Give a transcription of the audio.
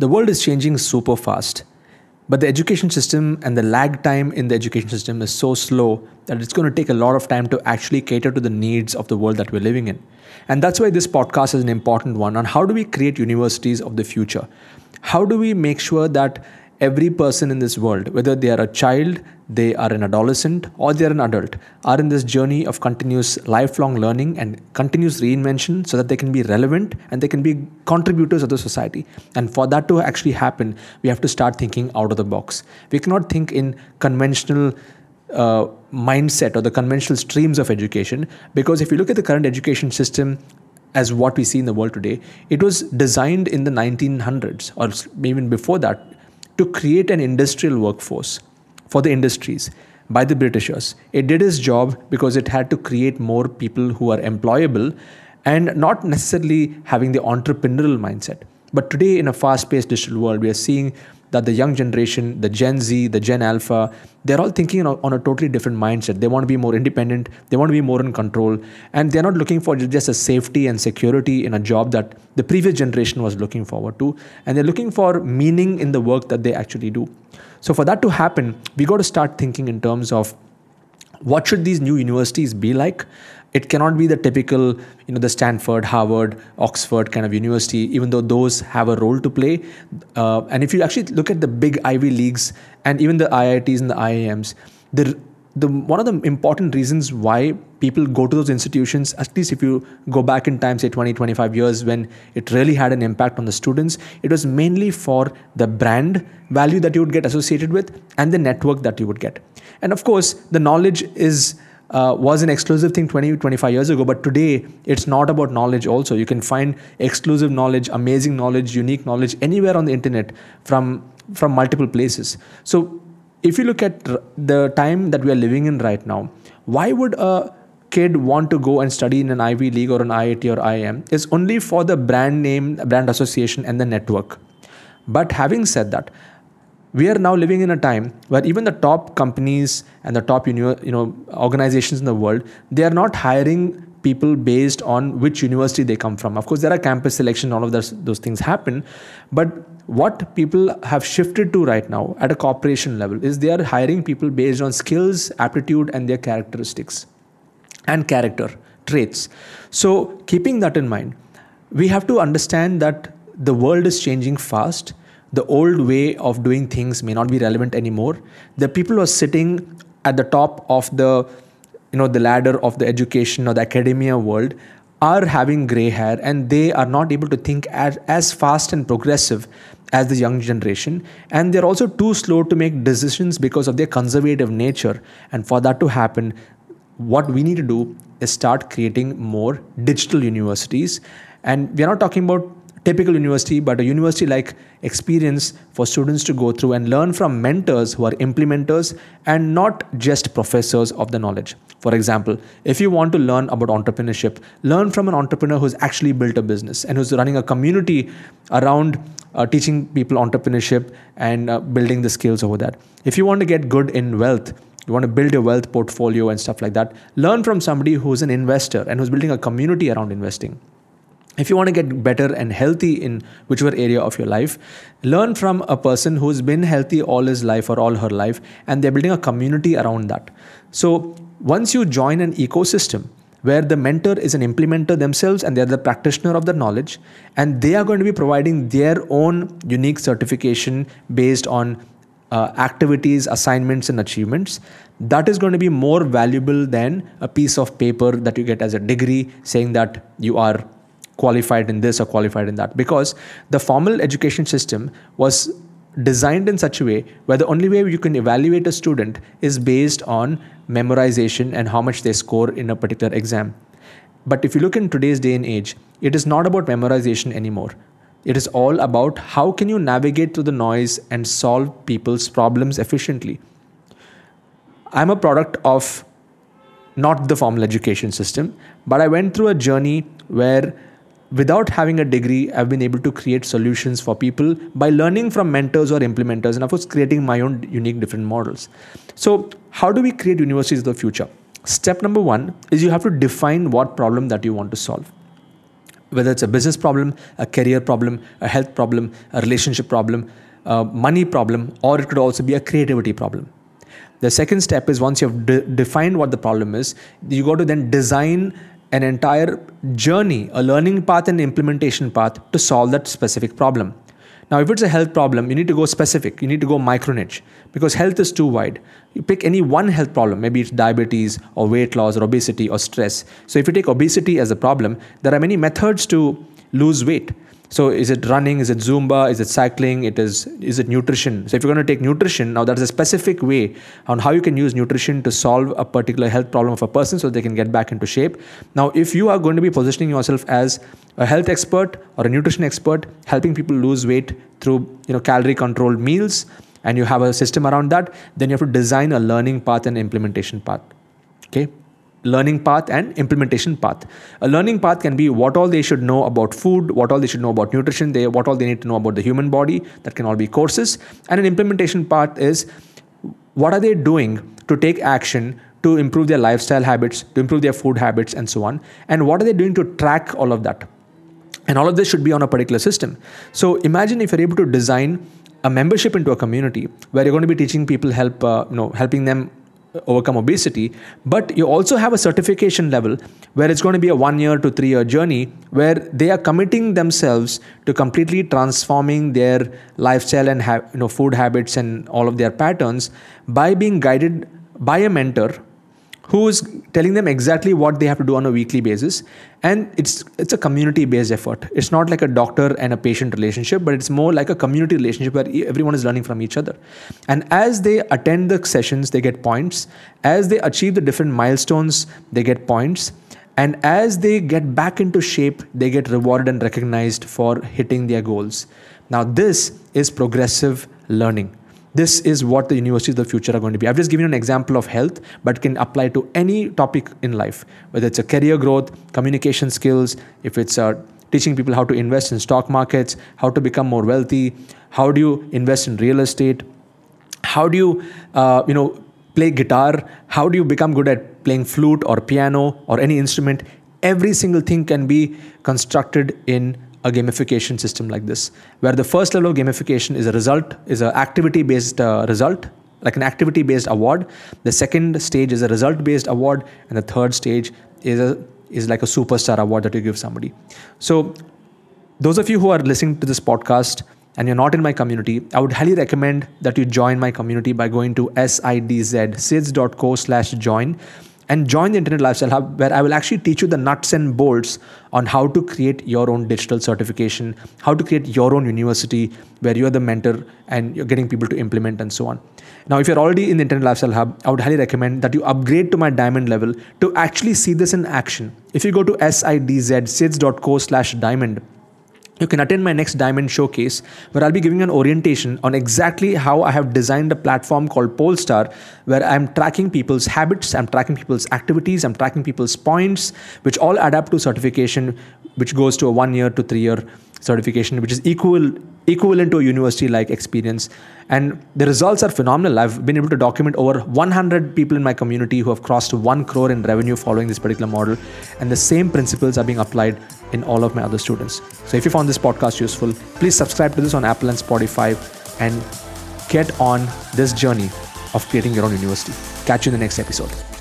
The world is changing super fast, but the education system and the lag time in the education system is so slow that it's going to take a lot of time to actually cater to the needs of the world that we're living in. And that's why this podcast is an important one on how do we create universities of the future? How do we make sure that every person in this world, whether they are a child, they are an adolescent, or they are an adult, are in this journey of continuous lifelong learning and continuous reinvention so that they can be relevant and they can be contributors of the society. And for that to actually happen, we have to start thinking out of the box. We cannot think in conventional mindset or the conventional streams of education, because if you look at the current education system as what we see in the world today, it was designed in the 1900s or even before that to create an industrial workforce for the industries by the Britishers. It did its job because it had to create more people who are employable and not necessarily having the entrepreneurial mindset. But today, in a fast-paced digital world, we are seeing that the young generation, the Gen Z, the Gen Alpha, they're all thinking on a totally different mindset. They want to be more independent. They want to be more in control. And they're not looking for just a safety and security in a job that the previous generation was looking forward to. And they're looking for meaning in the work that they actually do. So for that to happen, we got to start thinking in terms of what should these new universities be like? It cannot be the typical, the Stanford, Harvard, Oxford kind of university, even though those have a role to play. And if you actually look at the big Ivy Leagues and even the IITs and the IIMs, one of the important reasons why people go to those institutions, at least if you go back in time, say 20, 25 years, when it really had an impact on the students, it was mainly for the brand value that you would get associated with and the network that you would get. And of course, the knowledge was an exclusive thing 20, 25 years ago, but today it's not about knowledge also. You can find exclusive knowledge, amazing knowledge, unique knowledge anywhere on the internet from multiple places. So if you look at the time that we are living in right now, why would a kid want to go and study in an Ivy League or an IIT or IIM? It's only for the brand name, brand association and the network. But having said that, we are now living in a time where even the top companies and the top organizations in the world, they are not hiring people based on which university they come from. Of course, there are campus selection, all of those things happen. But what people have shifted to right now at a corporation level is they are hiring people based on skills, aptitude, and their characteristics and character traits. So keeping that in mind, we have to understand that the world is changing fast. The old way of doing things may not be relevant anymore. The people who are sitting at the top of the ladder of the education or the academia world are having grey hair, and they are not able to think as fast and progressive as the young generation. And they're also too slow to make decisions because of their conservative nature. And for that to happen, what we need to do is start creating more digital universities. And we're not talking about typical university, but a university-like experience for students to go through and learn from mentors who are implementers and not just professors of the knowledge. For example, if you want to learn about entrepreneurship, learn from an entrepreneur who's actually built a business and who's running a community around teaching people entrepreneurship and building the skills over that. If you want to get good in wealth, you want to build your wealth portfolio and stuff like that, learn from somebody who's an investor and who's building a community around investing. If you want to get better and healthy in whichever area of your life, learn from a person who's been healthy all his life or all her life, and they're building a community around that. So once you join an ecosystem where the mentor is an implementer themselves and they're the practitioner of the knowledge, and they are going to be providing their own unique certification based on activities, assignments, and achievements, that is going to be more valuable than a piece of paper that you get as a degree saying that you are qualified in this or qualified in that, because the formal education system was designed in such a way where the only way you can evaluate a student is based on memorization and how much they score in a particular exam. But if you look in today's day and age, it is not about memorization anymore. It is all about how can you navigate through the noise and solve people's problems efficiently. I'm a product of not the formal education system, but I went through a journey where without having a degree, I've been able to create solutions for people by learning from mentors or implementers and, of course, creating my own unique different models. So how do we create universities of the future? Step number 1 is you have to define what problem that you want to solve. whether it's a business problem, a career problem, a health problem, a relationship problem, a money problem, or it could also be a creativity problem. The second step is, once you've defined what the problem is, you got to then design an entire journey, a learning path and implementation path to solve that specific problem. Now, if it's a health problem, you need to go specific. You need to go micro niche, because health is too wide. You pick any one health problem. Maybe it's diabetes or weight loss or obesity or stress. So if you take obesity as a problem, there are many methods to lose weight. So is it running? Is it Zumba? Is it cycling? Is it nutrition? So if you're going to take nutrition, now that's a specific way on how you can use nutrition to solve a particular health problem of a person so they can get back into shape. Now, if you are going to be positioning yourself as a health expert or a nutrition expert, helping people lose weight through calorie controlled meals, and you have a system around that, then you have to design a learning path and implementation path. Okay. Learning path and implementation path. A learning path can be what all they should know about food, what all they should know about nutrition, what all they need to know about the human body. That can all be courses. And an implementation path is what are they doing to take action to improve their lifestyle habits, to improve their food habits, and so on. And what are they doing to track all of that? And all of this should be on a particular system. So imagine if you're able to design a membership into a community where you're going to be teaching people helping them overcome obesity, but you also have a certification level where it's going to be a 1-year to 3-year journey where they are committing themselves to completely transforming their lifestyle and food habits and all of their patterns by being guided by a mentor who is telling them exactly what they have to do on a weekly basis. And it's a community-based effort. It's not like a doctor and a patient relationship, but it's more like a community relationship where everyone is learning from each other. And as they attend the sessions, they get points. As they achieve the different milestones, they get points. And as they get back into shape, they get rewarded and recognized for hitting their goals. Now, this is progressive learning. This is what the universities of the future are going to be. I've just given you an example of health, but can apply to any topic in life, whether it's a career growth, communication skills, if it's teaching people how to invest in stock markets, how to become more wealthy, how do you invest in real estate, how do you, play guitar, how do you become good at playing flute or piano or any instrument. Every single thing can be constructed in a gamification system like this, where the first level of gamification is a result, is an activity-based result, like an activity-based award. The second stage is a result-based award, and the third stage is like a superstar award that you give somebody. So, those of you who are listening to this podcast and you're not in my community, I would highly recommend that you join my community by going to sidz.co/join. and join the Internet Lifestyle Hub, where I will actually teach you the nuts and bolts on how to create your own digital certification, how to create your own university where you're the mentor and you're getting people to implement and so on. Now, if you're already in the Internet Lifestyle Hub, I would highly recommend that you upgrade to my diamond level to actually see this in action. If you go to sidz.co/diamond, you can attend my next Diamond Showcase, where I'll be giving an orientation on exactly how I have designed a platform called Polestar, where I'm tracking people's habits, I'm tracking people's activities, I'm tracking people's points, which all add up to certification, which goes to a 1-year to 3-year certification, which is equivalent to a university-like experience. And the results are phenomenal. I've been able to document over 100 people in my community who have crossed 1 crore in revenue following this particular model. And the same principles are being applied in all of my other students. So if you found this podcast useful, please subscribe to this on Apple and Spotify and get on this journey of creating your own university. Catch you in the next episode.